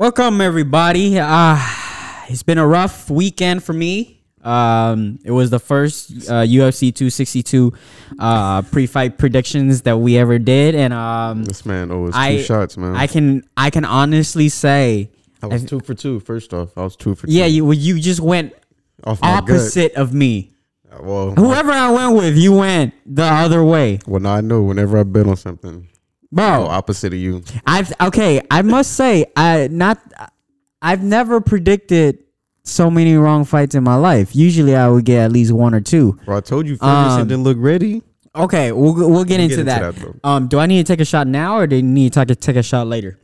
Welcome, everybody. It's been a rough weekend for me. It was the first UFC 262 pre-fight predictions that we ever did, and this man owes two shots, man. I can honestly say I was 2 for 2. First off, I was 2 for 2. Yeah, you just went opposite of me. Well, whoever I went with, you went the other way. Well, no, I know. Whenever I bet on something, bro, I'm opposite of you. I must say, I've never predicted so many wrong fights in my life. Usually, I would get at least one or two. Bro, I told you Ferguson didn't look ready. Okay, we'll get into that. Do I need to take a shot now, or do you need to take a shot later?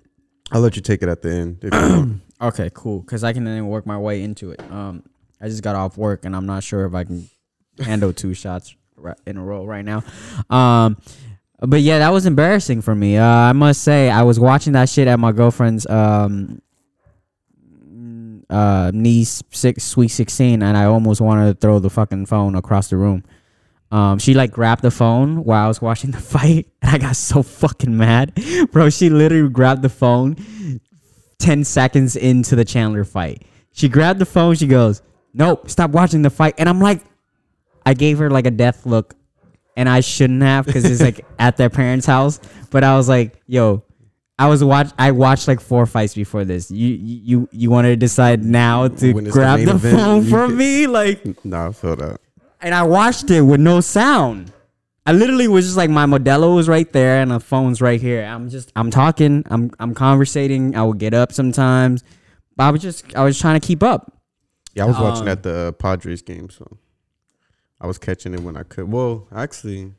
I'll let you take it at the end. If you want. Okay, cool. Because I can then work my way into it. I just got off work, and I'm not sure if I can handle two shots in a row right now. But yeah, that was embarrassing for me. I must say, I was watching that shit at my girlfriend's niece sweet 16, and I almost wanted to throw the fucking phone across the room. She like grabbed the phone while I was watching the fight, and I got so fucking mad, bro. She literally grabbed the phone 10 seconds into the Chandler fight. She grabbed the phone. She goes, "Nope, stop watching the fight." And I'm like, I gave her like a death look, and I shouldn't have because it's like at their parents' house. But I was like, "Yo, I watched like 4 fights before this. You want to decide now to grab the phone from me? Like, nah, I feel that." And I watched it with no sound. I literally was just like, my Modelo was right there, and the phone's right here. I'm talking. I'm conversating. I would get up sometimes, but I was trying to keep up. Yeah, I was watching at the Padres game, so I was catching it when I could. Well, actually,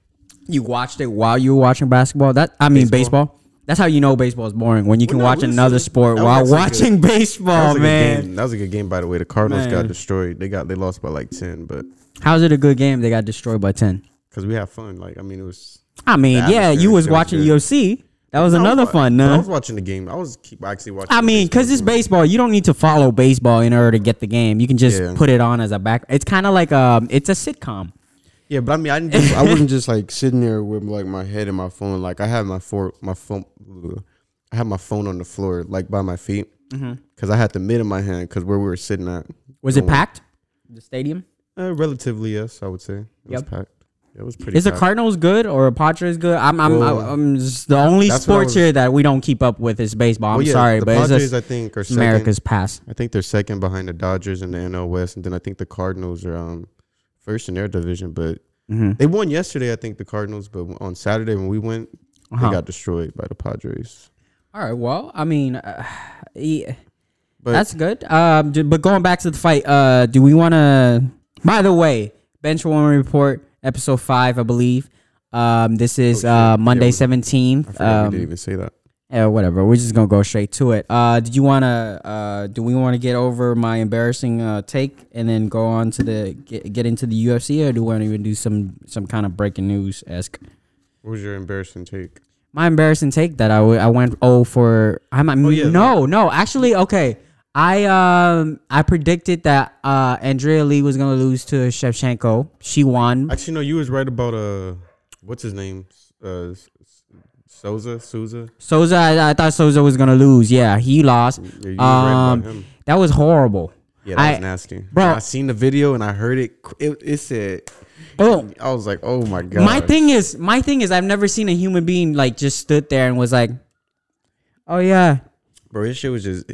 you watched it while you were watching basketball. I mean baseball. That's how you know baseball is boring, when you can watch another sport while watching baseball, man. That was a good game, by the way. The Cardinals got destroyed. They lost by like 10, but how is it a good game? They got destroyed by 10. Because we had fun. Like, I mean, it was. I mean, yeah, you was watching UFC. That was another fun. I was watching the game. I was actually watching. I mean, because it's baseball, you don't need to follow baseball in order to get the game. You can just put it on as a back. It's kind of like it's a sitcom. Yeah, but I mean, I wasn't just like sitting there with like my head and my phone. Like I had my phone on the floor, like by my feet, because I had the mitt in my hand because where we were sitting at. Was it packed? The stadium. Relatively, yes, I would say. It was packed. It was pretty. Is the Cardinals good or a Padres good? I'm just the only sports here that we don't keep up with is baseball. I'm sorry, but Padres, it's just, I think, are second. America's past. I think they're second behind the Dodgers in the NL West, and then I think the Cardinals are first in their division. But they won yesterday, I think, the Cardinals. But on Saturday when we went, they got destroyed by the Padres. All right. Well, I mean, yeah, but that's good. But going back to the fight, do we want to? By the way, Bench Warmer Report, episode 5, I believe. This is Monday, 17th. I forgot we didn't even say that. Yeah, whatever. We're just gonna go straight to it. Do we want to get over my embarrassing take and then go on to get into the UFC, or do we want to even do some kind of breaking news esque? What was your embarrassing take? My embarrassing take that I went 0 for. Actually, okay. I predicted that Andrea Lee was gonna lose to Shevchenko. She won. Actually, no, you was right about what's his name? Souza. I thought Souza was gonna lose. Yeah, he lost. Yeah, you right about him. That was horrible. Yeah, that was nasty, bro. I seen the video and I heard it. It said, "Oh," I was like, "Oh my god." My thing is, I've never seen a human being like just stood there and was like, "Oh yeah." Bro, his shit was just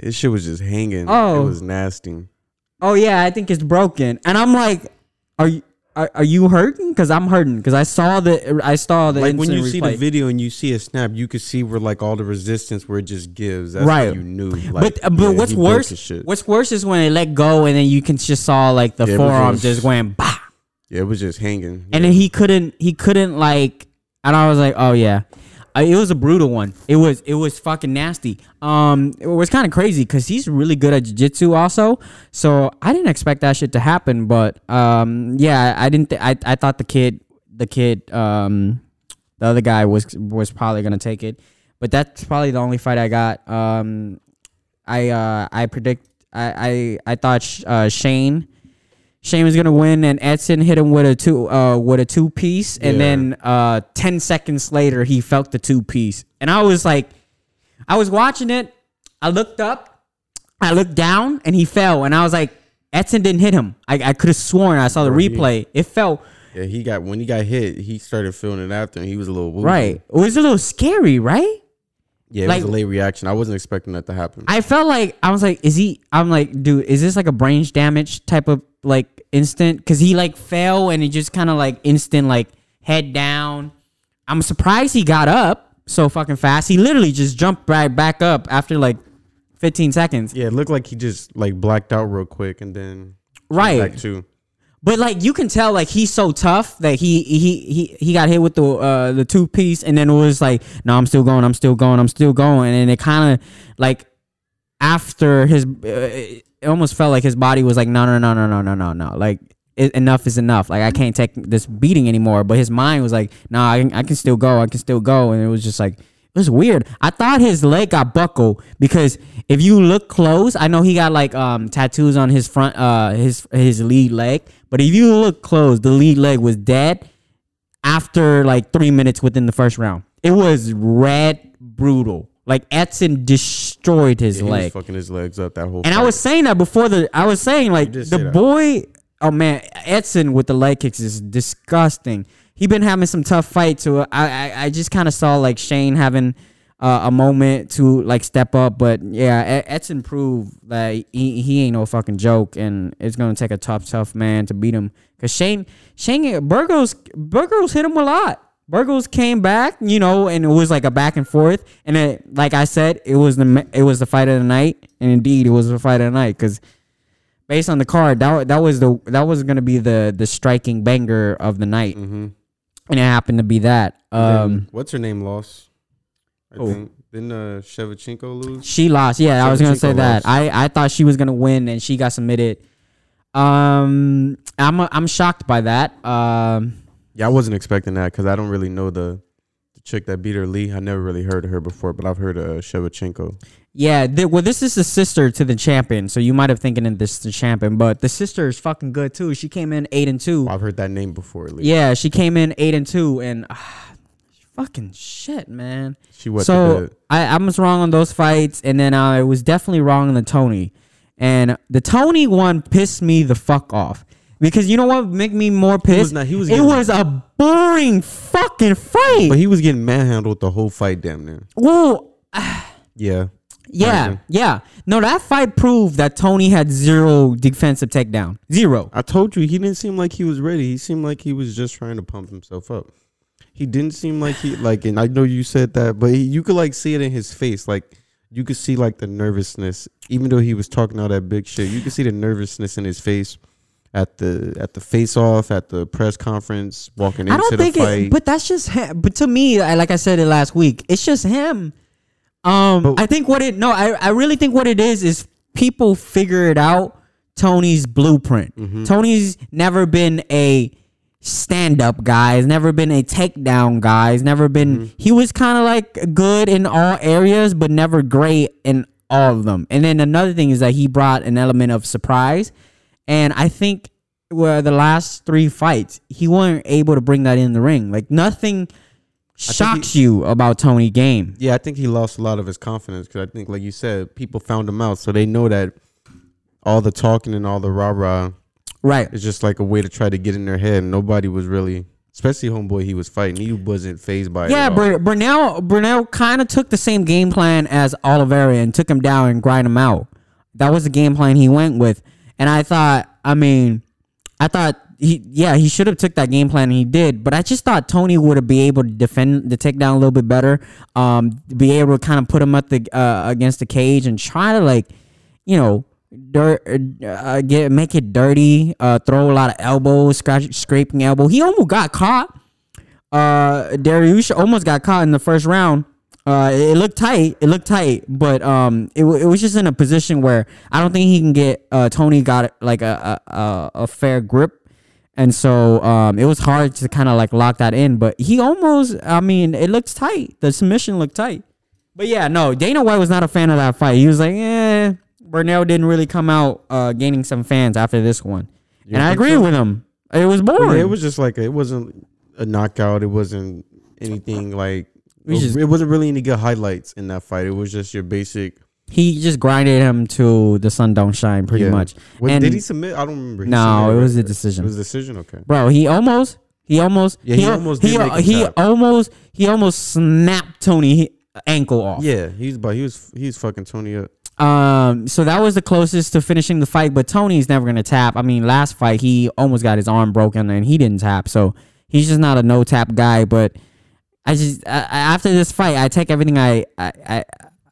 hanging. Oh, it was nasty. Oh yeah, I think it's broken. And I'm like, are you hurting? Because I'm hurting. Because I saw the like when you replay. See the video and you see a snap, you could see where like all the resistance where it just gives. That's right. How you knew. Like, but yeah, what's worse? What's worse is when they let go and then you can just saw like the forearm just went bah. Yeah, it was just hanging. And then he couldn't like. And I was like, oh yeah. It was a brutal one. It was fucking nasty. It was kind of crazy because he's really good at jiu-jitsu also. So I didn't expect that shit to happen. But yeah, I didn't. I thought the other guy was probably gonna take it. But that's probably the only fight I got. I thought Shane was gonna win, and Edson hit him with a two piece, and then 10 seconds later he felt the 2-piece, and I was like, I was watching it, I looked up, I looked down and he fell, and I was like, Edson didn't hit him. I could have sworn I saw the replay. It fell. Yeah, he got when he got hit, he started feeling it after, and he was a little woozy. Right. It was a little scary, right? Yeah, it was a late reaction. I wasn't expecting that to happen. I felt like I was like, is he? I'm like, dude, is this like a brain damage type of like instant? Because he like fell and he just kind of like instant like head down. I'm surprised he got up so fucking fast. He literally just jumped right back up after like 15 seconds. Yeah, it looked like he just like blacked out real quick and then back to. But like you can tell, like he's so tough that he got hit with the two-piece, and then it was like, no, I'm still going, and it kind of like after his, it almost felt like his body was like, no, like enough is enough, like I can't take this beating anymore. But his mind was like, nah, I can still go, and it was just like. It was weird. I thought his leg got buckled because if you look close, I know he got like tattoos on his front, his lead leg. But if you look close, the lead leg was dead after like 3 minutes within the first round. It was red, brutal. Like Edson destroyed his leg. He was fucking his legs up that whole. And fight. I was saying that before the. I was saying like the boy. Oh man, Edson with the leg kicks is disgusting. He been having some tough fights, so I just kind of saw like Shane having a moment to like step up, but yeah, Edson proved that he ain't no fucking joke, and it's gonna take a tough man to beat him. Cause Shane Burgos hit him a lot. Burgos came back, you know, and it was like a back and forth, and it, like I said, it was the fight of the night, and indeed it was the fight of the night, cause. Based on the card, that was gonna be the striking banger of the night, and it happened to be that. What's her name lost? Didn't Shevchenko lose? She lost. Yeah, I was gonna say that. I thought she was gonna win, and she got submitted. I'm shocked by that. Yeah, I wasn't expecting that because I don't really know the chick that beat her, Lee. I never really heard of her before, but I've heard of Shevchenko. Yeah, well, this is the sister to the champion, so you might have thinking of this the champion, but the sister is fucking good too. She came in 8-2. I've heard that name before. At least. Yeah, she came in 8-2, and fucking shit, man. She was so I was wrong on those fights, and then I was definitely wrong on the Tony, and the Tony one pissed me the fuck off because you know what made me more pissed? It was a boring fucking fight, but he was getting manhandled the whole fight, damn near. Well, yeah. Yeah. No, that fight proved that Tony had zero defensive takedown. Zero. I told you, he didn't seem like he was ready. He seemed like he was just trying to pump himself up. He didn't seem like he, like, and I know you said that, but you could, like, see it in his face. Like, you could see, like, the nervousness. Even though he was talking all that big shit, you could see the nervousness in his face at the face-off, at the press conference, walking into the fight. But that's just him. But to me, like I said it last week, it's just him. I really think what it is people figured out Tony's blueprint. Tony's never been a stand-up guy, has never been a takedown guy, has never been he was kind of like good in all areas but never great in all of them. And then another thing is that he brought an element of surprise, and I think where the last three fights he weren't able to bring that in the ring. Like nothing shocks you about Tony game. Yeah, I think he lost a lot of his confidence because I think, like you said, people found him out, so they know that all the talking and all the rah-rah is just like a way to try to get in their head. Nobody was really, especially homeboy he was fighting, he wasn't fazed by it. Yeah, Brunel kind of took the same game plan as Oliveira and took him down and grind him out. That was the game plan he went with. And I thought he should have took that game plan, and he did. But I just thought Tony would have been able to defend the takedown a little bit better, be able to kind of put him up against the cage and try to, like, you know, make it dirty, throw a lot of elbows, scraping elbow. He almost got caught. Dariush almost got caught in the first round. It looked tight, but it was just in a position where I don't think he can get Tony got like a fair grip. And so it was hard to kind of like lock that in, but he almost, I mean, it looks tight. The submission looked tight. But yeah, no, Dana White was not a fan of that fight. He was like, Burnell didn't really come out gaining some fans after this one. You and I agree with him. It was boring. I mean, it was just like, it wasn't a knockout. It wasn't anything like, it wasn't really any good highlights in that fight. It was just your basic He just grinded him to the sun don't shine, pretty much. Wait, and did he submit? I don't remember. No, it was a decision. It was a decision. Okay, bro. He almost snapped Tony's ankle off. Yeah, he was fucking Tony up. So that was the closest to finishing the fight, but Tony's never gonna tap. I mean, last fight he almost got his arm broken and he didn't tap, so he's just not a no tap guy. But I just after this fight, I take everything I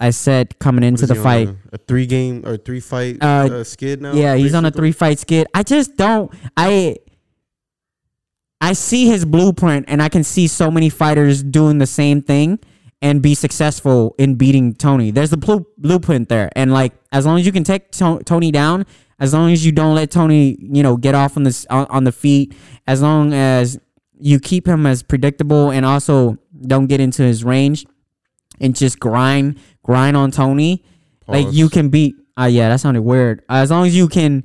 said coming into the fight. A 3-fight skid now? Yeah, he's on a 3-fight skid. I just don't. I see his blueprint, and I can see so many fighters doing the same thing and be successful in beating Tony. There's the blueprint there. And, like, as long as you can take Tony down, as long as you don't let Tony, you know, get off on the feet, as long as you keep him as predictable and also don't get into his range and just grind on Tony. Pause. Like, you can beat. Yeah, that sounded weird. As long as you can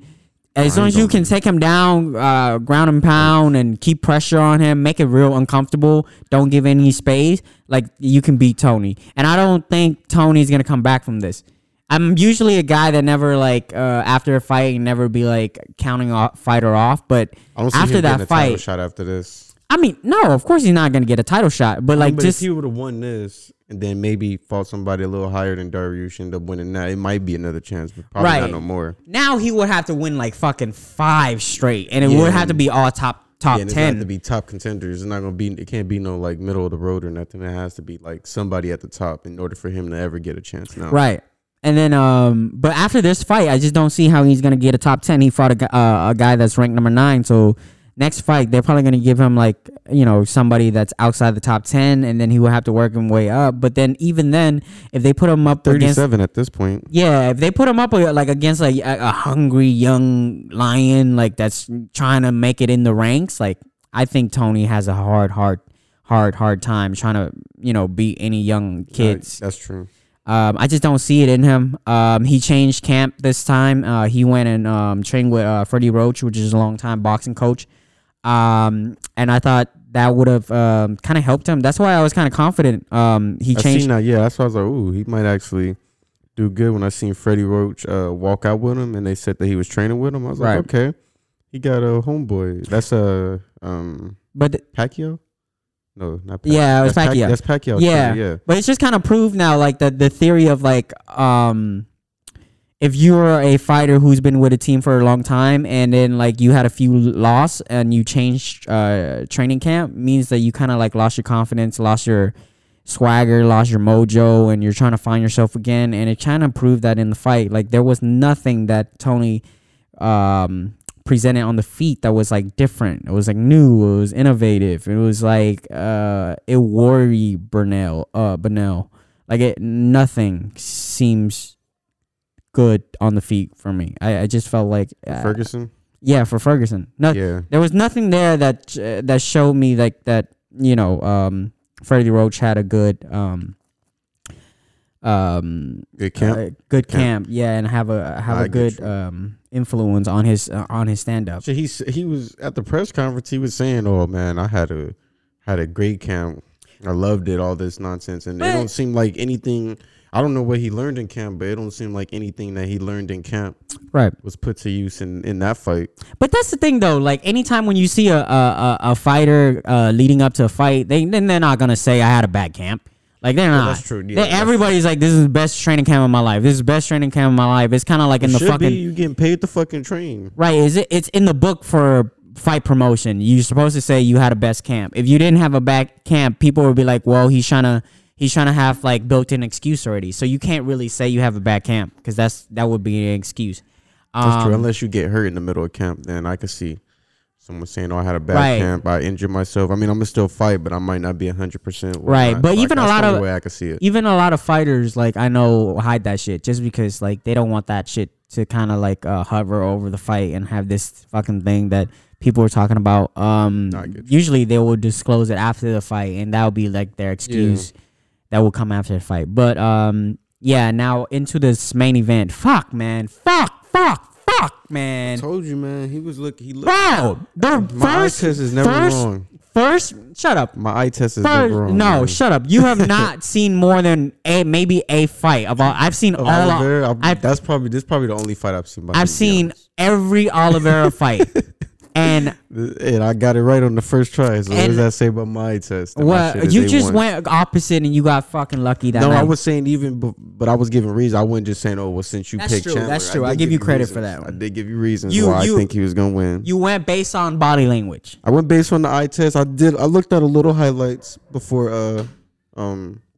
take him down, ground and pound, and keep pressure on him, make it real uncomfortable. Don't give any space. Like, you can beat Tony. And I don't think Tony's gonna come back from this. I'm usually a guy that never, like, after a fight, never be like counting a fighter off. But I don't see after him that a fight, title shot after this. I mean, no, of course he's not gonna get a title shot. But like, if he would have won this. And then maybe fought somebody a little higher than Dariush, end up winning that. It might be another chance, but probably not no more. Now he would have to win like fucking 5 straight, and it would have to be all top 10. It's going to be top contenders. It's not gonna be. It can't be no like middle of the road or nothing. It has to be like somebody at the top in order for him to ever get a chance now. Right. And then, but after this fight, I just don't see how he's gonna get a top 10. He fought a guy that's ranked number 9, so. Next fight, they're probably going to give him, like, you know, somebody that's outside the top 10, and then he will have to work his way up. But then, even then, if they put him up 37 at this point. Yeah, if they put him up, like, against, like, a hungry young lion, like, that's trying to make it in the ranks, like, I think Tony has a hard time trying to, you know, beat any young kids. That's true. I just don't see it in him. He changed camp this time. He went and trained with Freddie Roach, which is a longtime boxing coach. And I thought that would have kind of helped him. That's why I was kind of confident. He changed. Yeah, that's why I was like, ooh, he might actually do good. When I seen Freddie Roach walk out with him, and they said that he was training with him, I was like, okay, he got a homeboy. That's Pacquiao. No, not Pacquiao. Yeah, it was Pacquiao. That's Pacquiao. Yeah, yeah. But it's just kind of proved now, like the theory of like if you're a fighter who's been with a team for a long time and then, like, you had a few losses and you changed training camp, means that you kind of, like, lost your confidence, lost your swagger, lost your mojo, and you're trying to find yourself again. And it kind of proved that in the fight. Like, there was nothing that Tony presented on the feet that was, like, different. It was, like, new. It was innovative. It was, like, it worried Burnell. Like, nothing seems good on the feet for me. I just felt like Ferguson. Yeah, for Ferguson. No, there was nothing there that that showed me like that. You know, Freddie Roach had a good good camp. Yeah, and have a good influence on his stand up. So he was at the press conference. He was saying, "Oh man, I had a great camp. I loved it. All this nonsense, and it don't seem like anything." I don't know what he learned in camp, but it don't seem like anything that he learned in camp was put to use in that fight. But that's the thing, though. Like, anytime when you see a fighter leading up to a fight, they're not going to say, I had a bad camp. Like, they're not. That's true. Yeah, everybody's like, this is the best training camp of my life. This is the best training camp of my life. It's kind of like you getting paid to fucking train. Right. It's in the book for fight promotion. You're supposed to say you had a best camp. If you didn't have a bad camp, people would be like, well, he's trying to have like built-in excuse already, so you can't really say you have a bad camp because that would be an excuse. That's true, unless you get hurt in the middle of camp. Then I could see someone saying, "Oh, I had a bad camp. I injured myself. I mean, I'm gonna still fight, but I might not be 100%." Right, but so even a lot of way I could see it. Even a lot of fighters, like I know, hide that shit just because like they don't want that shit to kind of like hover over the fight and have this fucking thing that people were talking about. Usually they will disclose it after the fight, and that would be like their excuse. Yeah. That will come after the fight. But, yeah, now into this main event. Fuck, man. Fuck. man. I told you, man. He was looking. He looked. Bro, the my eye test is never wrong. First, shut up. My eye test is never wrong. No, man. Shut up. You have not seen more than maybe a fight of all. I've seen That's probably the only fight I've seen. I've seen every Oliveira fight. And I got it right on the first try. So what does that say about my eye test? Well, you just went opposite and you got fucking lucky that night. I was saying but I was giving reasons. I wasn't just saying, oh, well, since you picked Chandler. That's true. I give you credit for that one. I did give you reasons why I think he was going to win. You went based on body language. I went based on the eye test. I looked at a little highlights before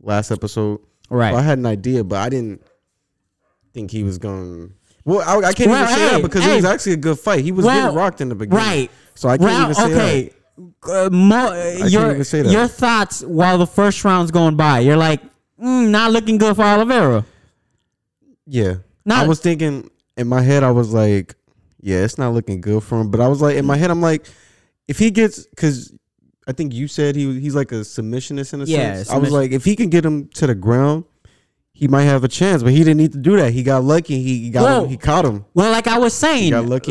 last episode. Right. So I had an idea, but I didn't think he was going to. Well, I can't even say that because it was actually a good fight. He was getting rocked in the beginning. Right. So I can't even say that. Your thoughts while the first round's going by, you're like, not looking good for Oliveira. Yeah. I was thinking in my head, I was like, yeah, it's not looking good for him. But I was like, in my head, I'm like, if he gets, because I think you said he's like a submissionist in a sense. I was like, if he can get him to the ground, he might have a chance, but he didn't need to do that. He got lucky. He caught him. Well, like I was saying, he got lucky,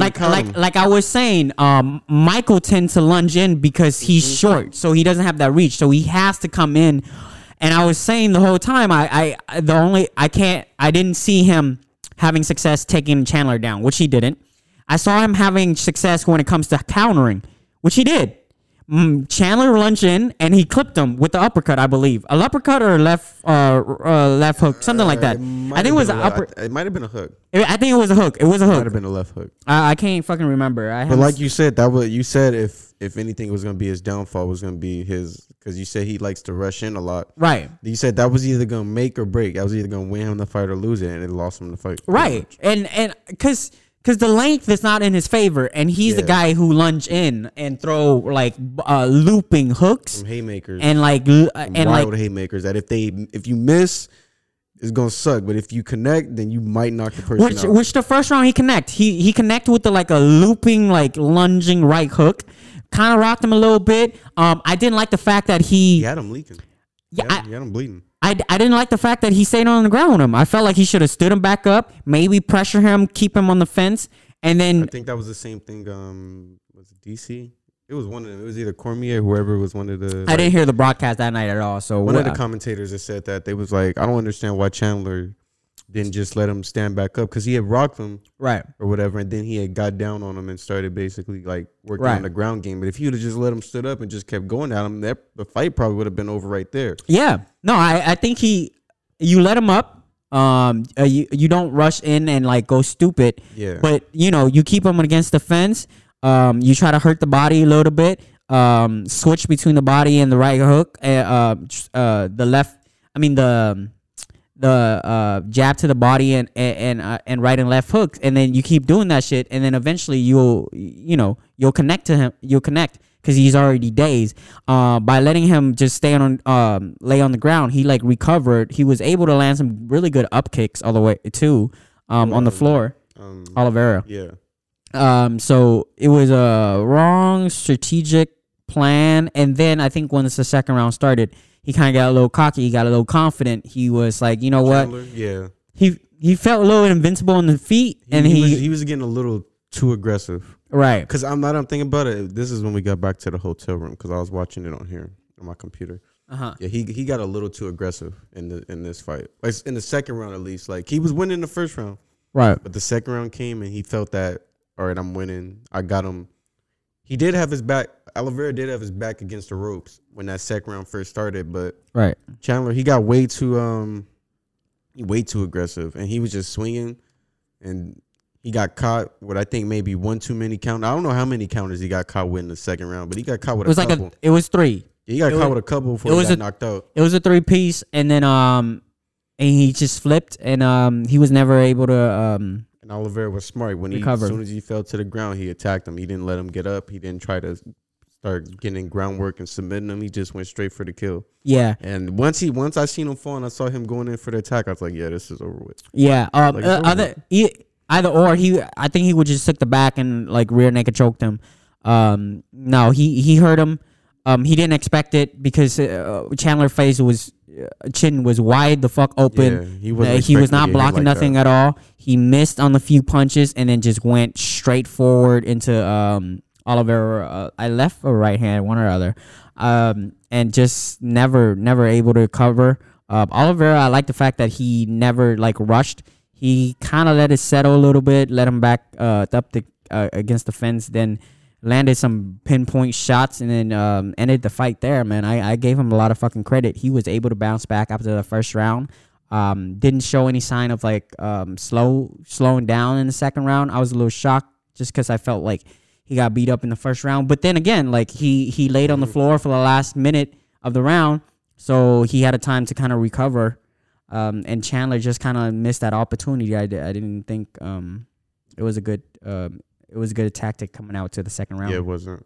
Michael tends to lunge in because he's short, so he doesn't have that reach. So he has to come in. And I was saying the whole time, I didn't see him having success taking Chandler down, which he didn't. I saw him having success when it comes to countering, which he did. Chandler lunged in and he clipped him with the uppercut, I believe. A uppercut or left hook, something like that. I think it was it might have been a hook. I think it was a hook. It was a hook. It might have been a left hook. I can't fucking remember. But like you said, if anything was going to be his downfall, was going to be his, because you said he likes to rush in a lot. Right. You said that was either going to make or break. That was either going to win him the fight or lose it, and it lost him the fight. Right. And because the length is not in his favor, and he's the guy who lunge in and throw like looping hooks, some haymakers, and wild haymakers that if you miss, it's gonna suck. But if you connect, then you might knock the person out. Which the first round he connected with a looping lunging right hook, kind of rocked him a little bit. I didn't like the fact that he had him leaking. Yeah, he had him bleeding. I didn't like the fact that he stayed on the ground with him. I felt like he should have stood him back up, maybe pressure him, keep him on the fence, and then I think that was the same thing. Was it DC? It was one of them. It was either Cormier, whoever was one of the. I didn't hear the broadcast that night at all. So one of the commentators that said that, they was like, I don't understand why Chandler didn't just let him stand back up because he had rocked him, right, or whatever, and then he had got down on him and started basically working on the ground game. But if he would have just let him stood up and just kept going at him, the fight probably would have been over right there. Yeah, no, I think you let him up. You don't rush in and go stupid. Yeah, but you keep him against the fence. You try to hurt the body a little bit. Switch between the body and the right hook. The jab to the body and right and left hooks, and then you keep doing that shit, and then eventually you'll connect to him. You'll connect because he's already dazed. By letting him just stay on lay on the ground, he recovered. He was able to land some really good up kicks all the way too, on the floor. Oliveira. Yeah. So it was a wrong strategic plan, and then I think once the second round started, he kind of got a little cocky. He got a little confident. He was like, you know what? Chandler, yeah. He felt a little invincible on the feet, and he was getting a little too aggressive. Right. Because I'm thinking about it. This is when we got back to the hotel room because I was watching it on here on my computer. Uh-huh. Yeah. He got a little too aggressive in this fight. In the second round, at least, he was winning the first round. Right. But the second round came, and he felt that, all right, I'm winning. I got him. He did have his back. Oliveira did have his back against the ropes when that second round first started, but right, Chandler, he got way too aggressive, and he was just swinging, and he got caught with I think maybe one too many count. I don't know how many counters he got caught with in the second round, but he got caught with a couple. It was three. Yeah, he got caught with a couple before he got knocked out. It was a three-piece, and then and he just flipped, and he was never able to And Oliveira was smart when as soon as he fell to the ground, he attacked him. He didn't let him get up. He didn't try to start getting groundwork and submitting him. He just went straight for the kill. Yeah. And once I seen him fall and I saw him going in for the attack, I was like, yeah, this is over with. Yeah. I think he would just took the back and rear naked choked him. No, he hurt him. He didn't expect it because Chandler's face was, chin was wide the fuck open. Yeah, he was not blocking nothing at all. He missed on the few punches and then just went straight forward into Oliveira. I left or right hand, one or other. And just never able to recover. Oliveira, I like the fact that he never like rushed. He kind of let it settle a little bit, let him back up the against the fence, then landed some pinpoint shots, and then ended the fight there, man. I gave him a lot of fucking credit. He was able to bounce back after the first round. Didn't show any sign of like slowing down in the second round. I was a little shocked just because I felt like he got beat up in the first round. But then again, like he laid on the floor for the last minute of the round, so he had a time to kind of recover. And Chandler just kind of missed that opportunity. I didn't think it was a good tactic coming out to the second round. Yeah, it wasn't.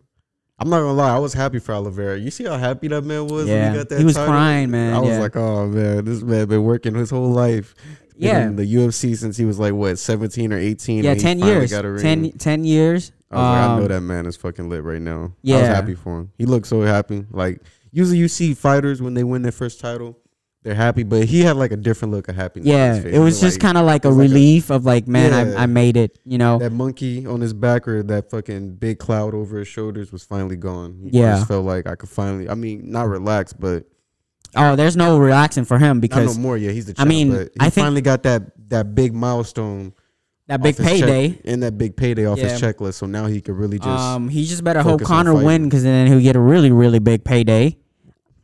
I'm not gonna lie, I was happy for Oliveira. You see how happy that man was when he got that title? He was crying, man. I was like, oh man, this man been working his whole life. Yeah, in the UFC since he was like what, 17 or 18? Yeah, 10 years. Got a ring. 10 years. I was like, I know that man is fucking lit right now. Yeah, I was happy for him. He looked so happy. Like usually you see fighters when they win their first title, they're happy, but he had like a different look of happiness. Yeah, it was just kind of like a relief of like, man, I made it, you know. That monkey on his back or that fucking big cloud over his shoulders was finally gone. Yeah. I just felt like I could finally, I mean, not relax, but. Oh, there's no relaxing for him because. No more, yeah, he's the champ. I mean, but he finally got that big milestone. That big payday. And that big payday off his checklist. So now he could really just. He just better hope Conor win because then he'll get a really, really big payday.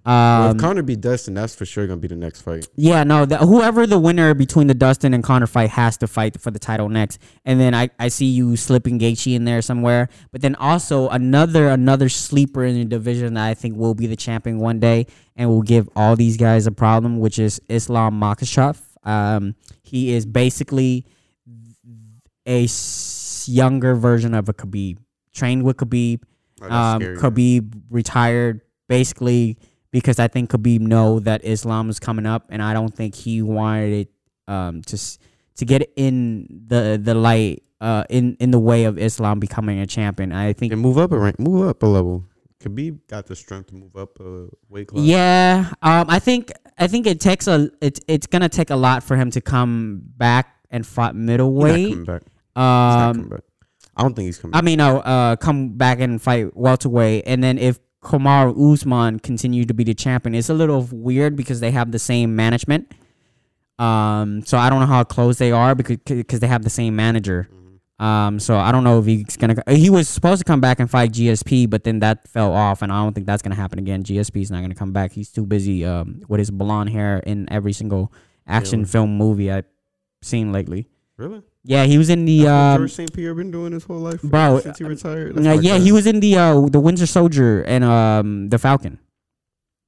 Well, if Conor beat Dustin, that's for sure going to be the next fight. Yeah, no, whoever the winner between the Dustin and Conor fight has to fight for the title next. And then I see you slipping Gaethje in there somewhere. But then also another sleeper in the division that I think will be the champion one day and will give all these guys a problem, which is Islam Makhachev. He is basically a younger version of a Khabib. Trained with Khabib. Oh, Khabib retired basically because I think Khabib know that Islam is coming up, and I don't think he wanted it to get in the light in the way of Islam becoming a champion. I think and move up a level. Khabib got the strength to move up a weight class. Yeah, I think it takes it's gonna take a lot for him to come back and fight middleweight. He's not coming back. I don't think he's coming back. I mean, no, come back and fight welterweight, and then if Kamaru Usman continued to be the champion. It's a little weird because they have the same management. So I don't know how close they are because they have the same manager. So I don't know if he's going to... He was supposed to come back and fight GSP, but then that fell off, and I don't think that's going to happen again. GSP's not going to come back. He's too busy with his blonde hair in every single action film movie I've seen lately. Really? Yeah, he was in the. George St. Pierre been doing his whole life, bro, since he retired. He was in the Windsor Soldier and the Falcon.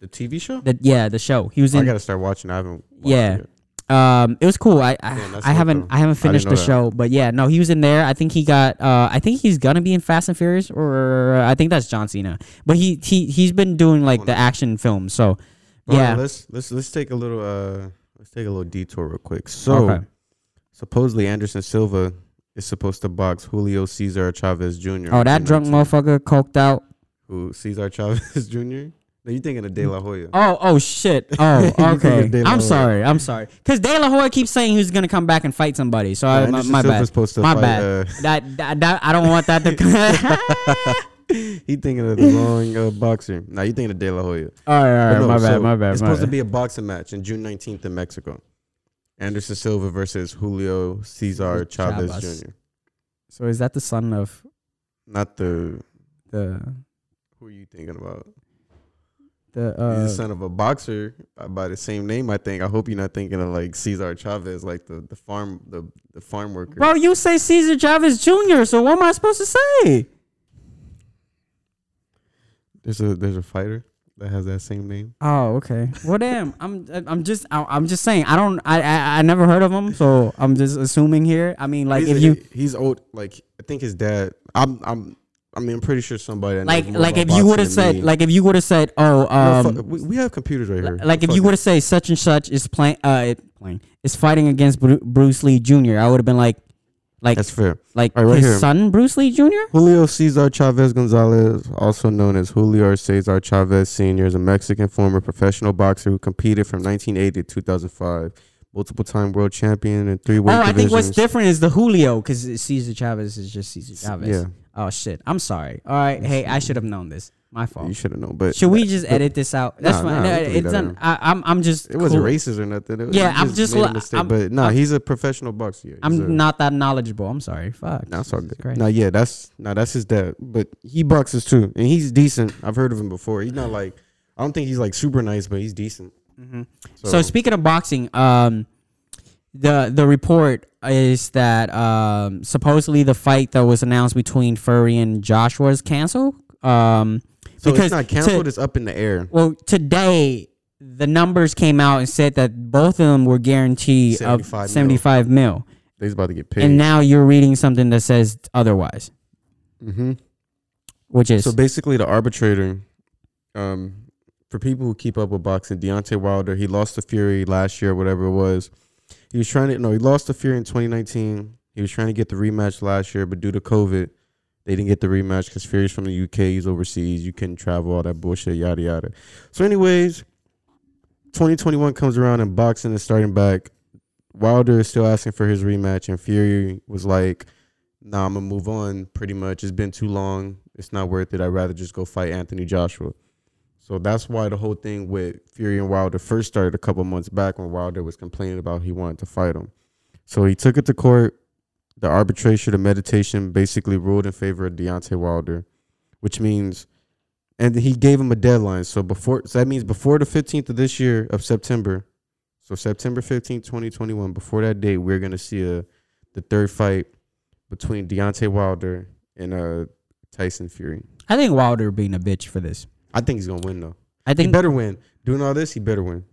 The TV show. The show he was in. I gotta start watching. I haven't. Watched it yet. It was cool. I haven't finished the show, but yeah, no, he was in there. I think he got. I think he's gonna be in Fast and Furious, or I think that's John Cena. But he's been doing like the action films. So, yeah, let's take a little detour real quick. So. Okay. Supposedly, Anderson Silva is supposed to box Julio Cesar Chavez Jr. Oh, that drunk motherfucker coked out. Who, Cesar Chavez Jr.? No, you thinking of De La Hoya. Oh, shit. Oh, okay. I'm sorry. Because De La Hoya keeps saying he's going to come back and fight somebody. So, yeah, my bad. Supposed to my fight, bad. I don't want that to... He thinking of the wrong boxer. Now, you thinking of De La Hoya. All right. No, my bad. It's supposed to be a boxing match on June 19th in Mexico. Anderson Silva versus Julio Cesar Chavez Jr. So is that the son of? Not the. Who are you thinking about? He's the son of a boxer by the same name, I think. I hope you're not thinking of like Cesar Chavez, like the farm worker. Bro, you say Cesar Chavez Jr. So what am I supposed to say? There's a fighter that has that same name. Oh, okay. Well, damn. I'm just saying. I never heard of him, so I'm just assuming here. I mean, like he's old. Like I think his dad. I'm pretty sure somebody. That like if you would have said, oh, we have computers right here. Like if you would have said such and such is playing is fighting against Bruce Lee Jr. I would have been like, Like, that's fair. Like right, his son, Bruce Lee Jr.? Julio Cesar Chavez Gonzalez, also known as Julio Cesar Chavez Sr., is a Mexican former professional boxer who competed from 1980 to 2005. Multiple-time world champion in three-weight divisions. I think what's different is the Julio, because Cesar Chavez is just Cesar Chavez. Yeah. Oh, shit. I'm sorry. All right. Hey, I should have known this. My fault. You should have known. But should we just edit this out? That's fine. Nah, it's done. I'm just. It wasn't racist or nothing. It was, yeah, I'm just. But no, he's a professional boxer. I'm not that knowledgeable. I'm sorry. Fuck. No, it's all good. No, yeah, that's his dad. But he boxes too, and he's decent. I've heard of him before. He's not like, I don't think he's like super nice, but he's decent. Mm-hmm. So speaking of boxing, the report is that supposedly the fight that was announced between Fury and Joshua is canceled. So because it's not canceled, it's up in the air. Well, today the numbers came out and said that both of them were guaranteed 75 mil. They's about to get paid. And now you're reading something that says otherwise. Mm-hmm. Which is, so basically the arbitrator, for people who keep up with boxing, Deontay Wilder, he lost to Fury last year, whatever it was. He lost to Fury in 2019. He was trying to get the rematch last year, but due to COVID, they didn't get the rematch because Fury's from the UK. He's overseas. You couldn't travel, all that bullshit, yada, yada. So anyways, 2021 comes around and boxing is starting back. Wilder is still asking for his rematch, and Fury was like, nah, I'm going to move on pretty much. It's been too long. It's not worth it. I'd rather just go fight Anthony Joshua. So that's why the whole thing with Fury and Wilder first started a couple months back when Wilder was complaining about he wanted to fight him. So he took it to court. The arbitration, the mediation basically ruled in favor of Deontay Wilder, which means, and he gave him a deadline. So that means before the 15th of this year of September, so September 15th, 2021, before that date, we're going to see the third fight between Deontay Wilder and Tyson Fury. I think Wilder being a bitch for this. I think he's going to win, though. I think he better win. Doing all this, he better win.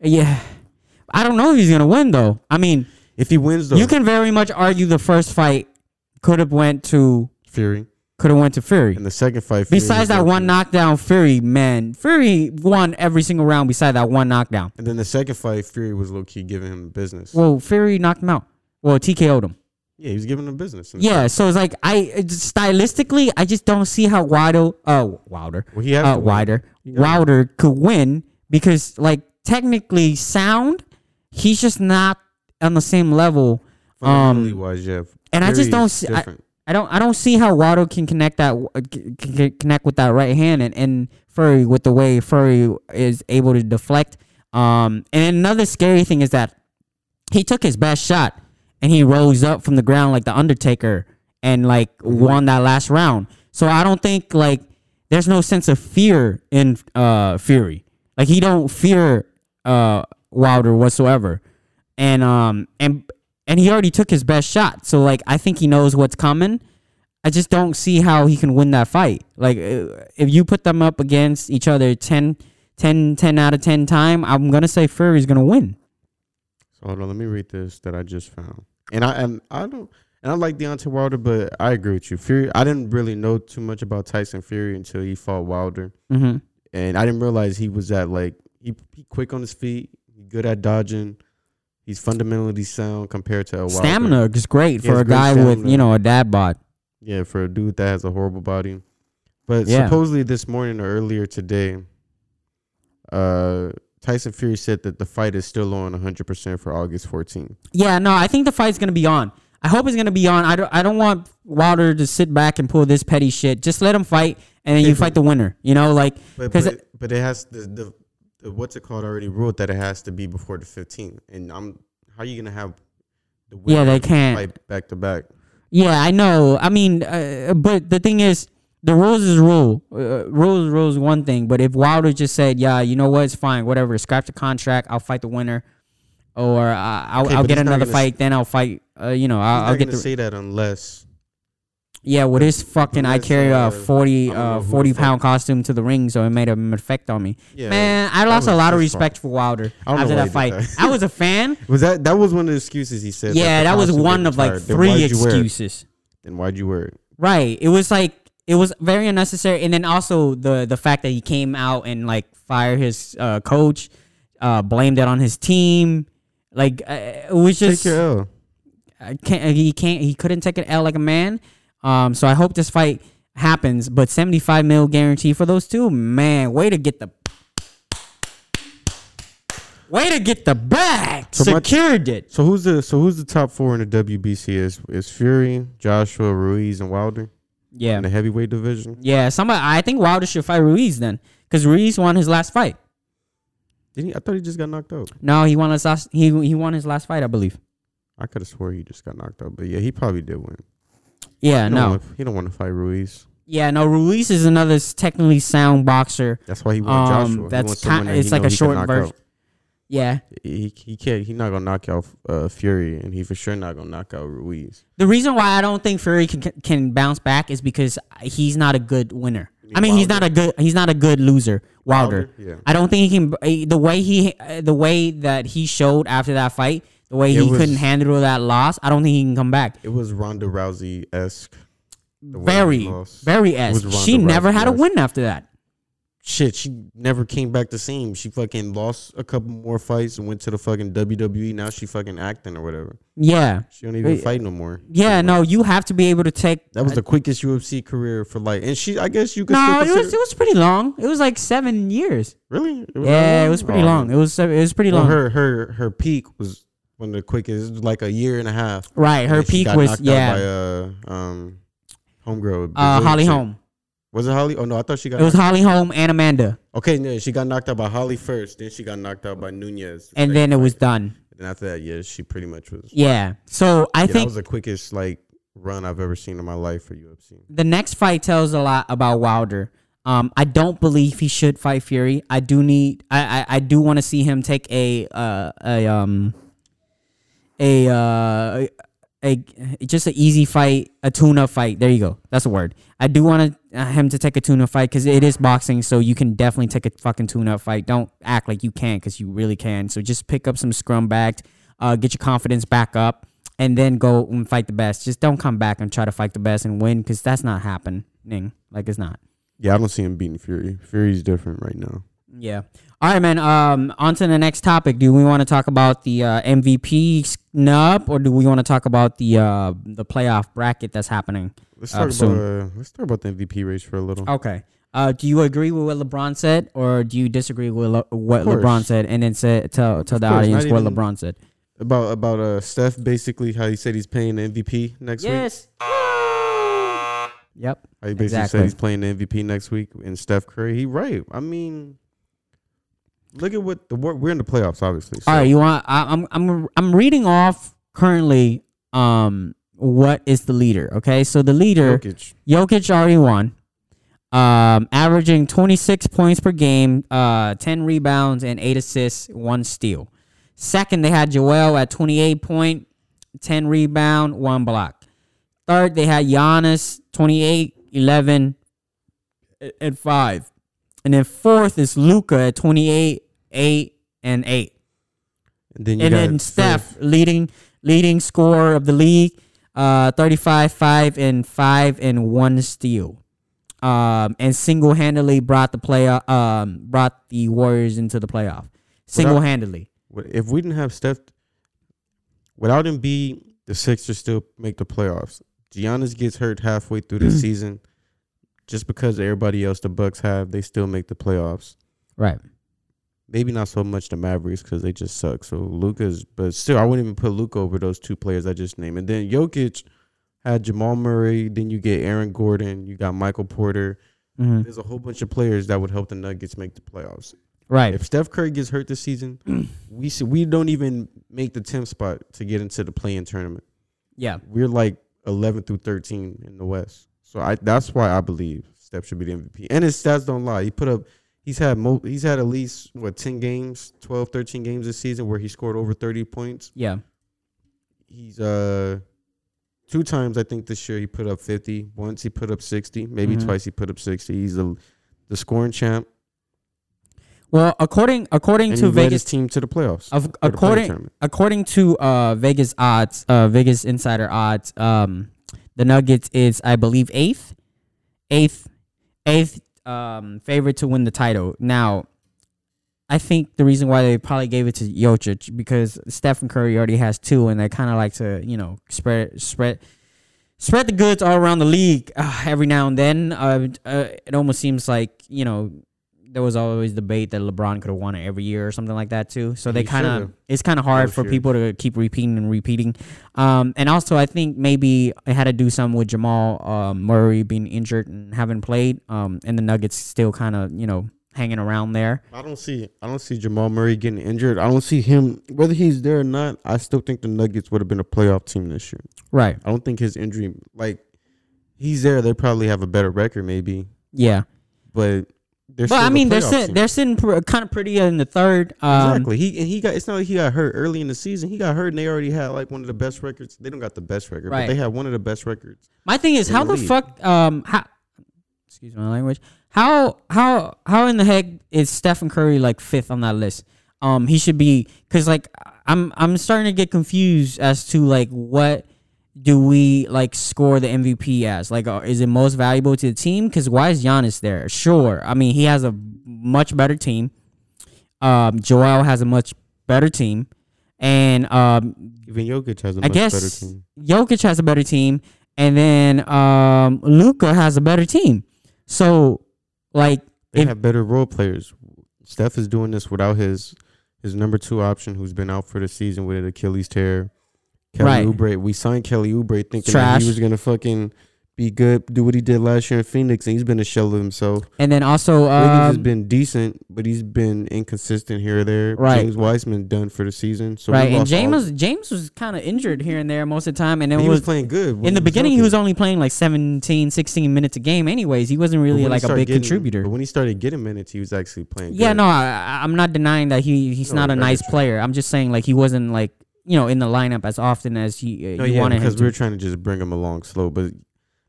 Yeah. I don't know if he's going to win, though. I mean, if he wins, though, you can very much argue the first fight could have went to Fury. And the second fight, Fury, besides that one knockdown, Fury, man, Fury won every single round besides that one knockdown. And then the second fight, Fury was low-key giving him business. Well, Fury knocked him out. Well, TKO'd him. Yeah, he was giving him business. Yeah, so it's like, stylistically, I just don't see how Wilder could win because, like, technically sound, he's just not on the same level, and I just don't see. I don't see how Wilder can connect that with that right hand, and Fury with the way Fury is able to deflect. And another scary thing is that he took his best shot and he rose up from the ground like the Undertaker and like won that last round. So I don't think like there's no sense of fear in Fury. Like he don't fear Wilder whatsoever. And he already took his best shot. So, like, I think he knows what's coming. I just don't see how he can win that fight. Like, if you put them up against each other 10 out of 10 time, I'm going to say Fury's going to win. So, hold on. Let me read this that I just found. And I like Deontay Wilder, but I agree with you. Fury, I didn't really know too much about Tyson Fury until he fought Wilder. Mm-hmm. And I didn't realize he was that, like, he quick on his feet, good at dodging. He's fundamentally sound compared to a Wilder. Stamina is great for a guy with, you know, a dad bod. Yeah, for a dude that has a horrible body. But yeah, supposedly this morning or earlier today, Tyson Fury said that the fight is still on 100% for August 14th. Yeah, no, I think the fight's going to be on. I hope it's going to be on. I don't want Wilder to sit back and pull this petty shit. Just let him fight, and then you fight the winner. You know, like... But it has... what's it called? Already ruled that it has to be before the 15th, and how are you gonna have the winner fight back to back? Yeah, I know. I mean, but the thing is, the rules is rule. Rules is one thing, but if Wilder just said, "Yeah, you know what? It's fine. Whatever. Scrap the contract. I'll fight the winner, or I'll get another fight. Then I'll fight. You know, I'll get to say that unless." Yeah, with his fucking, I carry a 40-pound costume to the ring, so it made an effect on me. Yeah, man, I lost a lot of respect for Wilder after that fight. I was a fan. That was one of the excuses he said. Yeah, that was one of like three excuses. Then why'd you wear it? Right. It was like, it was very unnecessary. And then also the fact that he came out and like fired his coach, blamed it on his team. Like, it was just... Take your L. He couldn't take an L like a man. So I hope this fight happens. But $75 million guarantee for those two. Man, way to get the bag. Secured it. So who's the top four in the WBC? Is Fury, Joshua, Ruiz, and Wilder? Yeah, in the heavyweight division. Yeah, I think Wilder should fight Ruiz then, because Ruiz won his last fight. Did he? I thought he just got knocked out. No, he won his last. He won his last fight, I believe. I could have swore he just got knocked out, but yeah, he probably did win. Yeah, he don't want to fight Ruiz. Yeah, no, Ruiz is another technically sound boxer. That's why he won Joshua. That's it's like a short version. Yeah, he can't. He's not gonna knock out Fury, and he for sure not gonna knock out Ruiz. The reason why I don't think Fury can bounce back is because he's not a good winner. I mean, he's not a good loser. Wilder. Yeah. I don't think he can. The way that he showed after that fight, the way he couldn't handle that loss, I don't think he can come back. It was Ronda Rousey-esque. Very esque. She never had a win after that. Shit, she never came back the same. She fucking lost a couple more fights and went to the fucking WWE. Now she fucking acting or whatever. Yeah. She don't even fight no more. Yeah, no, you have to be able to take... That was the quickest UFC career for like... And she, I guess you could... No, it was pretty long. It was like 7 years. Really? Yeah, it was pretty long. It was pretty long. Her peak was one of the quickest. It was like a year and a half. Right, her peak was... Yeah. By homegirl. Holly Holm. Was it Holly? Oh, no, I thought she got... It was Holly Holm and Amanda. Okay, no, she got knocked out by Holly first. Then she got knocked out by Nunez. And then it was done. And after that, yeah, she pretty much was... Yeah, so I think... That was the quickest, like, run I've ever seen in my life for UFC. The next fight tells a lot about Wilder. I don't believe he should fight Fury. I do want to see him take just an easy fight, a tune-up fight. There you go. That's a word. I do want him to take a tune-up fight because it is boxing, so you can definitely take a fucking tune-up fight. Don't act like you can't, because you really can. So just pick up some scrum-backed, get your confidence back up, and then go and fight the best. Just don't come back and try to fight the best and win, because that's not happening. Like, it's not. Yeah, I don't see him beating Fury. Fury's different right now. Yeah. All right, man. On to the next topic. Do we want to talk about the MVP snub, or do we want to talk about the playoff bracket that's happening? Let's talk about the MVP race for a little. Okay. Do you agree with what LeBron said, or do you disagree with what LeBron said? And then tell the audience what LeBron said about Steph. Basically, how he said he's playing the MVP next week. Yes. Yep. How he basically said he's playing the MVP next week, and Steph Curry. He right. I mean. Look at what we're in the playoffs, obviously. So. All right, you want? I'm reading off currently. What is the leader? Okay, so the leader, Jokic already won, averaging 26 points per game, 10 rebounds and 8 assists, 1 steal. Second, they had Joel at 28 point, 10 rebound, 1 block. Third, they had Giannis 28, 11, and 5. And then fourth is Luka at 28, 8, and 8. And then Steph, leading scorer of the league, 35, 5, and 1 steal. And single-handedly brought the Warriors into the playoff. Single-handedly. If we didn't have Steph, without him, the Sixers still make the playoffs. Giannis gets hurt halfway through the season. Just because everybody else the Bucks have, they still make the playoffs. Right. Maybe not so much the Mavericks because they just suck. So Luka's, but still, I wouldn't even put Luka over those two players I just named. And then Jokic had Jamal Murray. Then you get Aaron Gordon. You got Michael Porter. Mm-hmm. There's a whole bunch of players that would help the Nuggets make the playoffs. Right. If Steph Curry gets hurt this season, we don't even make the 10th spot to get into the play-in tournament. Yeah. We're like 11 through 13 in the West. So that's why I believe Steph should be the MVP. And his stats don't lie. He put up he's had at least 10 games, 12, 13 games this season where he scored over 30 points. Yeah. He's 2 times I think this year he put up 50. Once he put up 60, maybe twice he put up 60. He's the scoring champ. Well, according to Vegas team to the playoffs. According to Vegas odds, Vegas insider odds, the Nuggets is, I believe, eighth favorite to win the title. Now, I think the reason why they probably gave it to Jokic because Steph and Curry already has two, and they kind of like to, you know, spread the goods all around the league every now and then. It almost seems like, you know, there was always debate that LeBron could have won it every year or something like that too. So they kind of, it's kind of hard for people to keep repeating. And also I think maybe it had to do something with Jamal Murray being injured and haven't played. And the Nuggets still kind of, you know, hanging around there. I don't see Jamal Murray getting injured. I don't see him, whether he's there or not. I still think the Nuggets would have been a playoff team this year. Right. I don't think his injury, like, he's there, they probably have a better record maybe. Yeah. But I mean, they're sitting kind of pretty in the third. Exactly. It's not like he got hurt early in the season. He got hurt and they already had like one of the best records. They don't got the best record, right, but they had one of the best records. My thing is, how the fuck excuse my language. How in the heck is Stephen Curry like fifth on that list? He should be, because like I'm starting to get confused as to like what do we like score the MVP as? Like, is it most valuable to the team? Because why is Giannis there? Sure, I mean he has a much better team. Joel has a much better team, and even Jokic has a much better team. Jokic has a better team, and then Luka has a better team. So. Like they have better role players. Steph is doing this without his number two option, who's been out for the season with an Achilles tear. Kelly Oubre, we signed Kelly Oubre thinking that he was gonna fucking be good, do what he did last year in Phoenix, and he's been a shell of himself. And then also, Wiggins has been decent, but he's been inconsistent here or there. Right. James Wiseman done for the season. So right, and James was kind of injured here and there most of the time, and then he was playing good. In the beginning, he was only playing like 17, 16 minutes a game. Anyways, he wasn't really like a big contributor. But when he started getting minutes, he was actually playing. Yeah, good. No, I'm not denying that he's not a nice player. I'm just saying like he wasn't like, you know, in the lineup as often as you wanted him to. Because we were trying to just bring him along slow, but.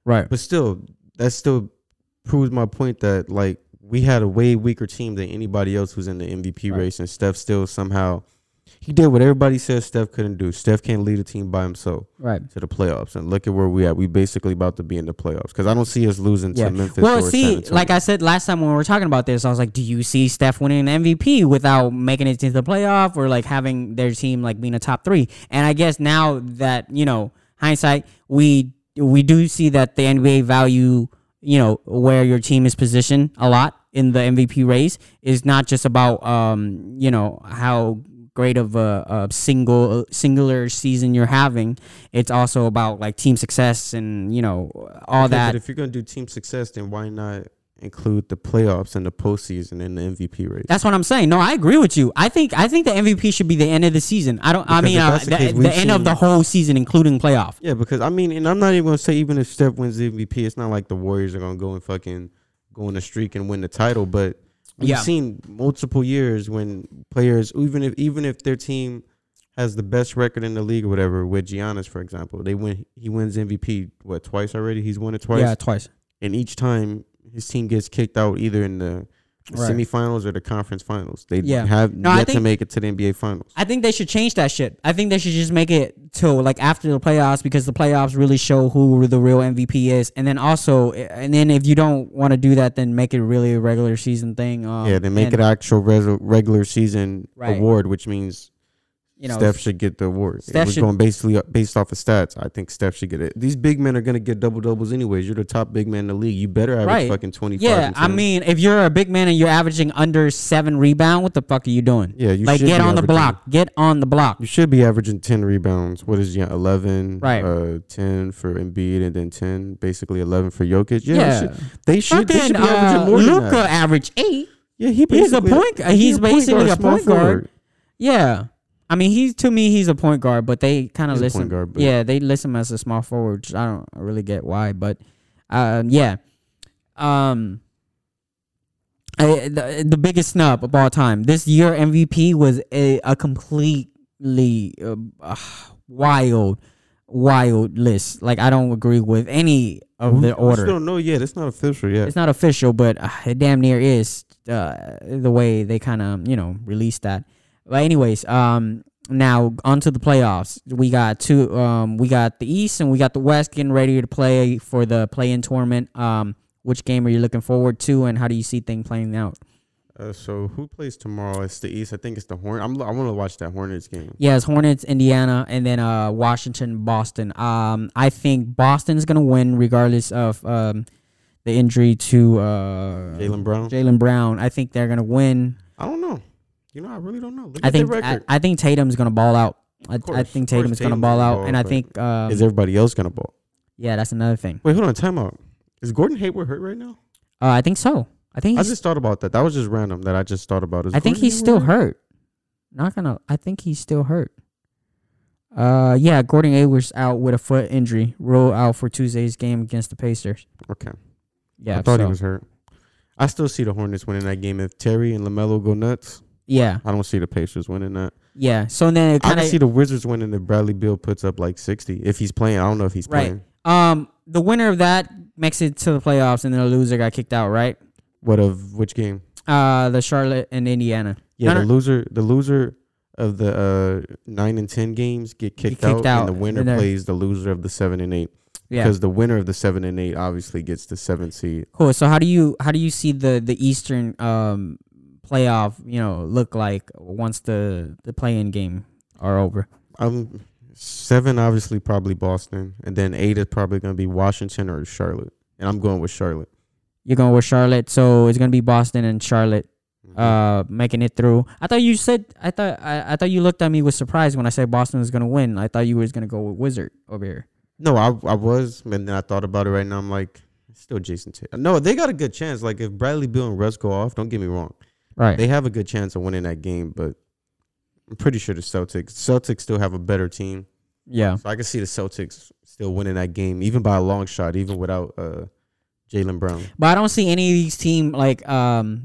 Right. But still, that still proves my point that, like, we had a way weaker team than anybody else who's in the MVP race, and Steph still somehow, he did what everybody says Steph couldn't do. Steph can't lead a team by himself to the playoffs. And look at where we at. We basically about to be in the playoffs because I don't see us losing to Memphis. Well, see, like I said last time when we were talking about this, I was like, do you see Steph winning an MVP without making it into the playoff or, like, having their team, like, being a top three? And I guess now that, you know, hindsight, we do see that the NBA value, you know, where your team is positioned a lot in the MVP race is not just about, you know, how great of a singular season you're having. It's also about like team success and, you know, all that. But if you're going to do team success, then why not include the playoffs and the postseason in the MVP race? That's what I'm saying. No, I agree with you. I think the MVP should be the end of the season. The end of the whole season, including playoff. Yeah, because I mean, and I'm not even gonna say even if Steph wins the MVP, it's not like the Warriors are gonna go and fucking go on a streak and win the title. But we've seen multiple years when players, even if their team has the best record in the league or whatever, with Giannis, for example, he wins MVP twice already? He's won it twice. Yeah, twice. And each time his team gets kicked out either in the semifinals or the conference finals. They have yet to make it to the NBA finals. I think they should change that shit. I think they should just make it till like after the playoffs because the playoffs really show who the real MVP is. And then also, if you don't want to do that, then make it really a regular season thing. Then make it an actual regular season award, which means, you know, Steph should get the award. Going based off of stats. I think Steph should get it. These big men are going to get double-doubles anyways. You're the top big man in the league. You better average fucking 25. Yeah, I mean, if you're a big man and you're averaging under 7 rebounds, what the fuck are you doing? Yeah, you should get on the block. Get on the block. You should be averaging 10 rebounds. What is 11? Right. 10 for Embiid and then 10, basically 11 for Jokic. Yeah. They should be averaging more than that. Luka averaged 8. Yeah, he's basically a point guard. Yeah. I mean, he's a point guard, but they kind of list him. Yeah, they list him as a small forward. I don't really get why, but yeah. The biggest snub of all time. This year, MVP was a completely wild list. Like, I don't agree with any of the order. I don't know yet. It's not official yet. It's not official, but it damn near is the way they kind of, you know, released that. But anyways, now onto the playoffs. We got the East and we got the West getting ready to play for the play-in tournament. Which game are you looking forward to, and how do you see things playing out? So who plays tomorrow? It's the East. I think it's the Hornets. I want to watch that Hornets game. Yeah, it's Hornets, Indiana, and then Washington, Boston. I think Boston is gonna win regardless of the injury to Jaylen Brown. I think they're gonna win. I don't know. You know, I really don't know. Look at their record. I think Tatum's gonna ball out. I think Tatum is gonna ball out, and I think is everybody else gonna ball? Yeah, that's another thing. Wait, hold on, time out. Is Gordon Hayward hurt right now? I think so. I just thought about that. That was just random that I just thought about. I think he's still hurt. I think he's still hurt. Yeah, Gordon Hayward's out with a foot injury. Ruled out for Tuesday's game against the Pacers. Okay. Yeah, I thought he was hurt. I still see the Hornets winning that game if Terry and LaMelo go nuts. Yeah. I don't see the Pacers winning that. Yeah. So then I can see the Wizards winning if Bradley Beal puts up like 60 if he's playing. I don't know if he's playing. The winner of that makes it to the playoffs, and then the loser got kicked out, right? What of which game? The Charlotte and Indiana. Yeah, the loser of the 9 and 10 games get kicked out, and the winner plays the loser of the 7 and 8. Yeah, because the winner of the 7 and 8 obviously gets the 7th seed. Cool. So how do you see the Eastern playoff look like once the play-in game are over? 7 obviously probably Boston, and then 8 is probably going to be Washington or Charlotte, and I'm going with Charlotte. You're going with Charlotte, so it's going to be Boston and Charlotte making it through. I thought you looked at me with surprise when I said Boston was going to win. I thought you were going to go with Wizard over here. No, I was, and then I thought about it right now. I'm like, it's still Jason Tatum. No, they got a good chance. Like, if Bradley Beal and Russ go off, don't get me wrong. Right. They have a good chance of winning that game, but I'm pretty sure the Celtics still have a better team. Yeah. So I can see the Celtics still winning that game, even by a long shot, even without Jaylen Brown. But I don't see any of these teams like coming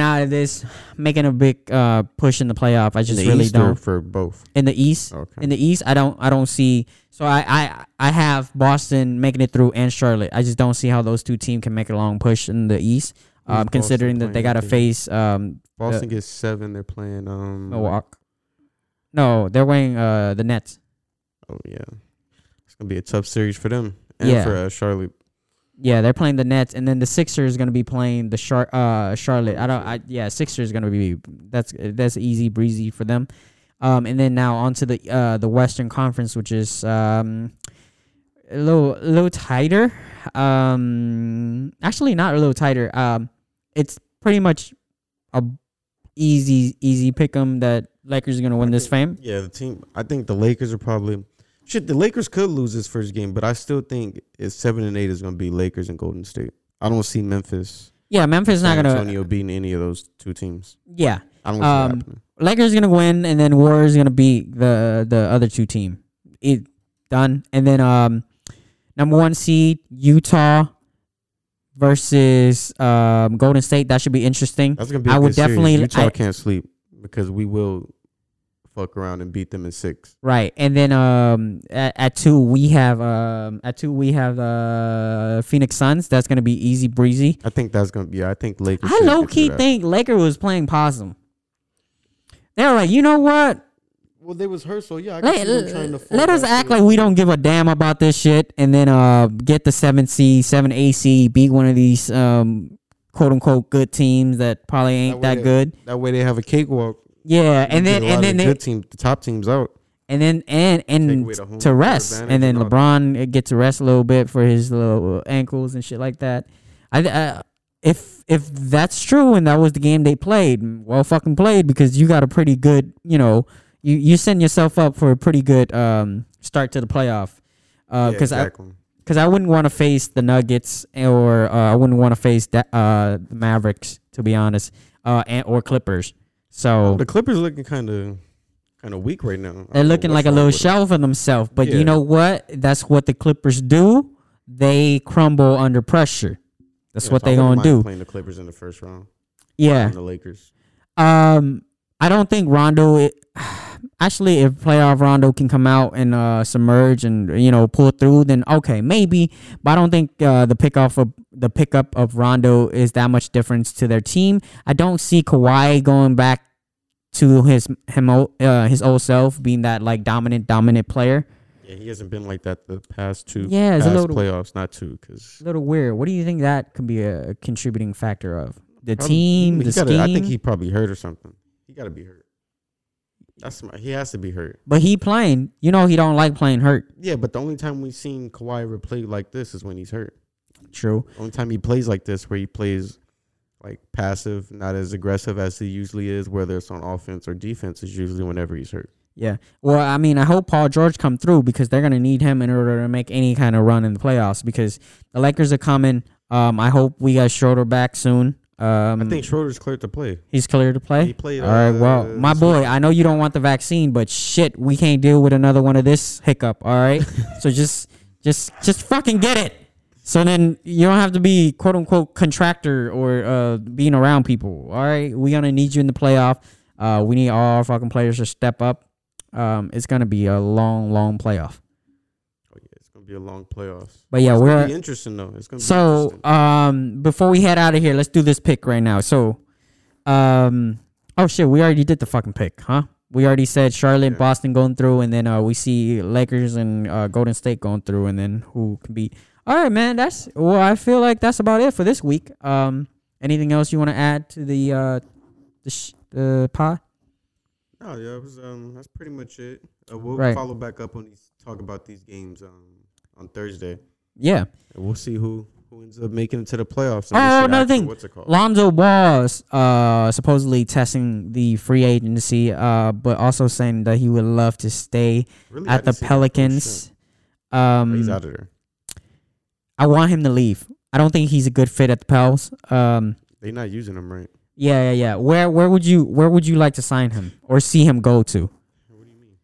out of this making a big push in the playoff. I just really don't. For both in the East. Okay. In the East, I don't see. So I have Boston making it through and Charlotte. I just don't see how those two teams can make a long push in the East. Considering that they got to face Boston gets 7. They're playing Milwaukee. No, they're playing the Nets. Oh yeah, it's gonna be a tough series for them and for Charlotte. Yeah, they're playing the Nets, and then the Sixers is going to be playing the Charlotte. Sixers is going to be that's easy breezy for them. And then now on to the Western Conference, which is a little tighter. Actually not a little tighter. It's pretty much a easy pick 'em that Lakers are going to win this fame. Yeah, I think the Lakers are probably. Shit, the Lakers could lose this first game, but I still think it's 7 and 8 is going to be Lakers and Golden State. I don't see Memphis. Yeah, Memphis not going to. Antonio beating any of those two teams. Yeah, I don't. Lakers going to win, and then Warriors going to beat the other two team. It done, and then #1 seed Utah versus Golden State. That should be interesting. That's going to be. I would definitely. Utah can't sleep because we will. Fuck around and beat them in 6. Right, and then at two we have Phoenix Suns. That's gonna be easy breezy. I think that's gonna be. Yeah, I think Lakers. I low key think Lakers was playing possum. They were like, you know what? Well, they was hurt, so yeah. Let us act like we don't give a damn about this shit, and then get the 7 AC, beat one of these quote unquote good teams that probably ain't that good. That way they have a cakewalk. Yeah, the top team's out, and then to rest, and then LeBron gets to rest a little bit for his little ankles and shit like that. If that's true, and that was the game they played, well fucking played, because you got a pretty good, you send yourself up for a pretty good start to the playoff, because I wouldn't want to face the Nuggets or I wouldn't want to face the Mavericks, to be honest, or Clippers. So the Clippers looking kind of weak right now. They're looking like a little shell for themselves. But you know what? That's what the Clippers do. They crumble under pressure. That's what they're gonna do. Playing the Clippers in the first round. Yeah. The Lakers. I don't think Rondo. Actually, if playoff Rondo can come out and submerge and pull through, then okay, maybe. But I don't think the pickup of Rondo is that much difference to their team. I don't see Kawhi going back to his old self, being that like dominant player. Yeah, he hasn't been like that the past two. Yeah, it's a little playoffs, not two, because a little weird. What do you think that could be a contributing factor of? the team, the scheme. I think he probably hurt or something. He got to be hurt. That's smart. He has to be hurt. But he playing. You know he don't like playing hurt. Yeah, but the only time we've seen Kawhi ever play like this is when he's hurt. True. The only time he plays like this, where he plays like passive, not as aggressive as he usually is, whether it's on offense or defense, is usually whenever he's hurt. Yeah. Well, I mean, I hope Paul George come through, because they're going to need him in order to make any kind of run in the playoffs, because the Lakers are coming. I hope we got Schroeder back soon. I think Schroeder's cleared to play. He's cleared to play? He played. All right, well, my boy, I know you don't want the vaccine, but shit, we can't deal with another one of this hiccup, all right? So just fucking get it. So then you don't have to be, quote-unquote, contractor or being around people, all right? We're going to need you in the playoff. We need all our fucking players to step up. It's going to be a long, long playoff. Oh, yeah, it's going to be a long playoff. But, yeah, it's going to be interesting, though. It's going to be interesting. So, before we head out of here, let's do this pick right now. So, oh, shit, we already did the fucking pick, huh? We already said Charlotte, yeah. Boston going through, and then we see Lakers and Golden State going through, and then who can be... All right, man. That's well. I feel like that's about it for this week. Anything else you want to add to the pod? No, yeah, it was, that's pretty much it. We'll follow back up on these, talk about these games on Thursday. Yeah, and we'll see who ends up making it to the playoffs. Oh, another thing. What's it called? Lonzo Ball is supposedly testing the free agency, but also saying that he would love to stay at the Pelicans. He's out of there. I want him to leave. I don't think he's a good fit at the Pels. They're not using him right. Yeah. Where would you like to sign him or see him go to? What do you mean?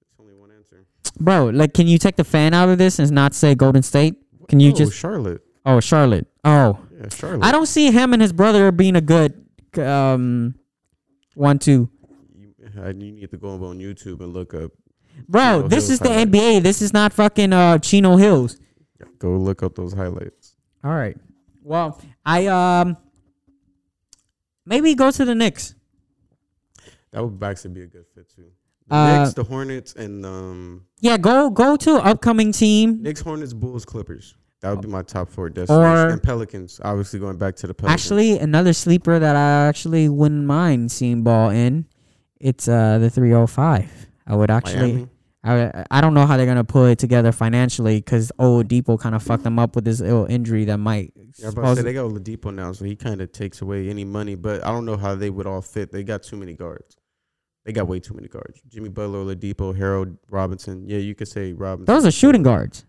There's only one answer. Bro, like, can you take the fan out of this and not say Golden State? Can you just Charlotte? Oh, Charlotte. Oh, yeah, Charlotte. I don't see him and his brother being a good 1-2. You need to go on YouTube and look up. Bro, Chino this Hills is the highlights. NBA. This is not fucking Chino Hills. Go look up those highlights. All right. Well, I maybe go to the Knicks. That would actually be a good fit too. The Knicks, the Hornets, and yeah, go to upcoming team. Knicks, Hornets, Bulls, Clippers. That would be my top four destinations. And Pelicans, obviously going back to the Pelicans. Actually, another sleeper that I actually wouldn't mind seeing Ball in. It's the 305. I would actually. Miami. I don't know how they're going to pull it together financially, because Oladipo kind of fucked them up with this ill injury that might... Yeah, I'm about to say, they got Oladipo now, so he kind of takes away any money, but I don't know how they would all fit. They got too many guards. They got way too many guards. Jimmy Butler, Oladipo, Harold Robinson. Yeah, you could say Robinson. Those are shooting guards.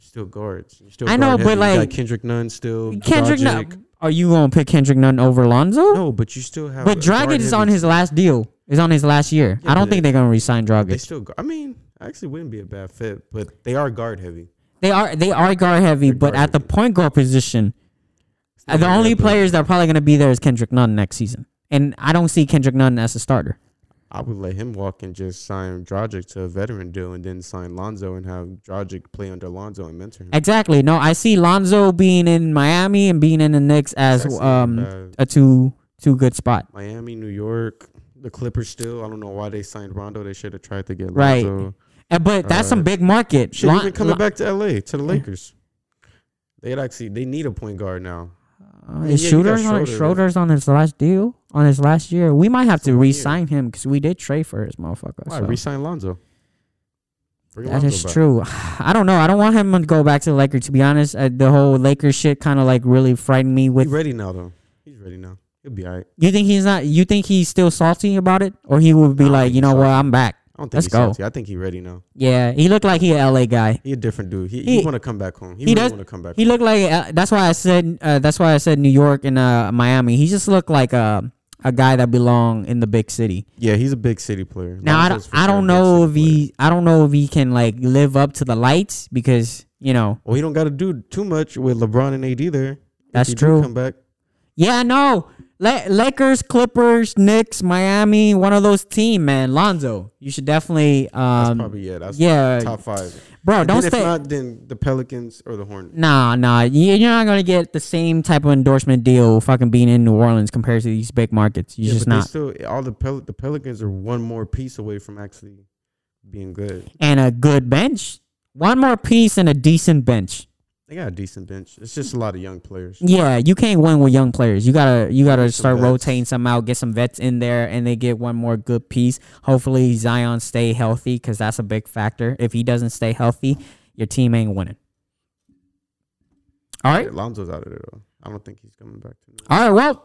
Still guards. Still I know, guard but like... You got Kendrick Nunn still. Kendrick Nunn. Are you going to pick Kendrick Nunn over Lonzo? No, but you still have... But Dragic is on his last deal. It's on his last year. Yeah, I don't think they're going to re-sign Dragic. They still, I mean, actually wouldn't be a bad fit, but they are guard heavy. They are guard heavy, but at the point guard position, the only players that are probably going to be there is Kendrick Nunn next season. And I don't see Kendrick Nunn as a starter. I would let him walk and just sign Dragic to a veteran deal and then sign Lonzo and have Dragic play under Lonzo and mentor him. Exactly. No, I see Lonzo being in Miami and being in the Knicks as a two good spot. Miami, New York. The Clippers still. I don't know why they signed Rondo. They should have tried to get Lonzo. Right. But that's some big market. Should even coming back to L.A., to the Lakers. They need a point guard now. Schroeder's on his last deal, on his last year. We might have to re-sign him because we did trade for his motherfucker. Why? So. Re-sign Lonzo. That is true. I don't know. I don't want him to go back to the Lakers, to be honest. The whole Lakers shit kind of like really frightened me. He's ready now, though. He's ready now. He'll be all right. You think he's not? You think he's still salty about it, or he would be like, you know what, I'm back. I don't think he's salty. I think he's ready now. Yeah, he looked like he an LA guy. He a different dude. He want to come back home. He really want to come back. He looked like that's why I said New York and Miami. He just looked like a guy that belong in the big city. Yeah, he's a big city player. Now I don't know if he can like live up to the lights because you know. Well, he don't got to do too much with LeBron and AD there. That's true. Come back. Yeah, no. Lakers, Clippers, Knicks, Miami, one of those teams, man. Lonzo, you should definitely. That's probably it. That's top five. Bro, don't stay. If not, then the Pelicans or the Hornets. Nah. You're not going to get the same type of endorsement deal fucking being in New Orleans compared to these big markets. You're just not. Still, all the Pelicans are one more piece away from actually being good. And a good bench. One more piece and a decent bench. They got a decent bench. It's just a lot of young players. Yeah, you can't win with young players. You gotta start rotating some out, get some vets in there, and they get one more good piece. Hopefully Zion stay healthy, because that's a big factor. If he doesn't stay healthy, your team ain't winning. All right. Yeah, Lonzo's out of there though. I don't think he's coming back. All right. Well,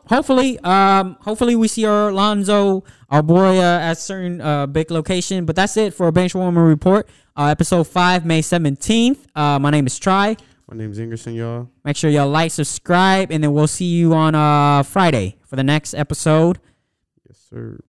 hopefully, we see our Lonzo, our boy, at certain big location. But that's it for a Benchwarmer Report, episode 5, May 17th. My name is Try. My name's Ingerson, y'all. Make sure y'all like, subscribe, and then we'll see you on Friday for the next episode. Yes, sir.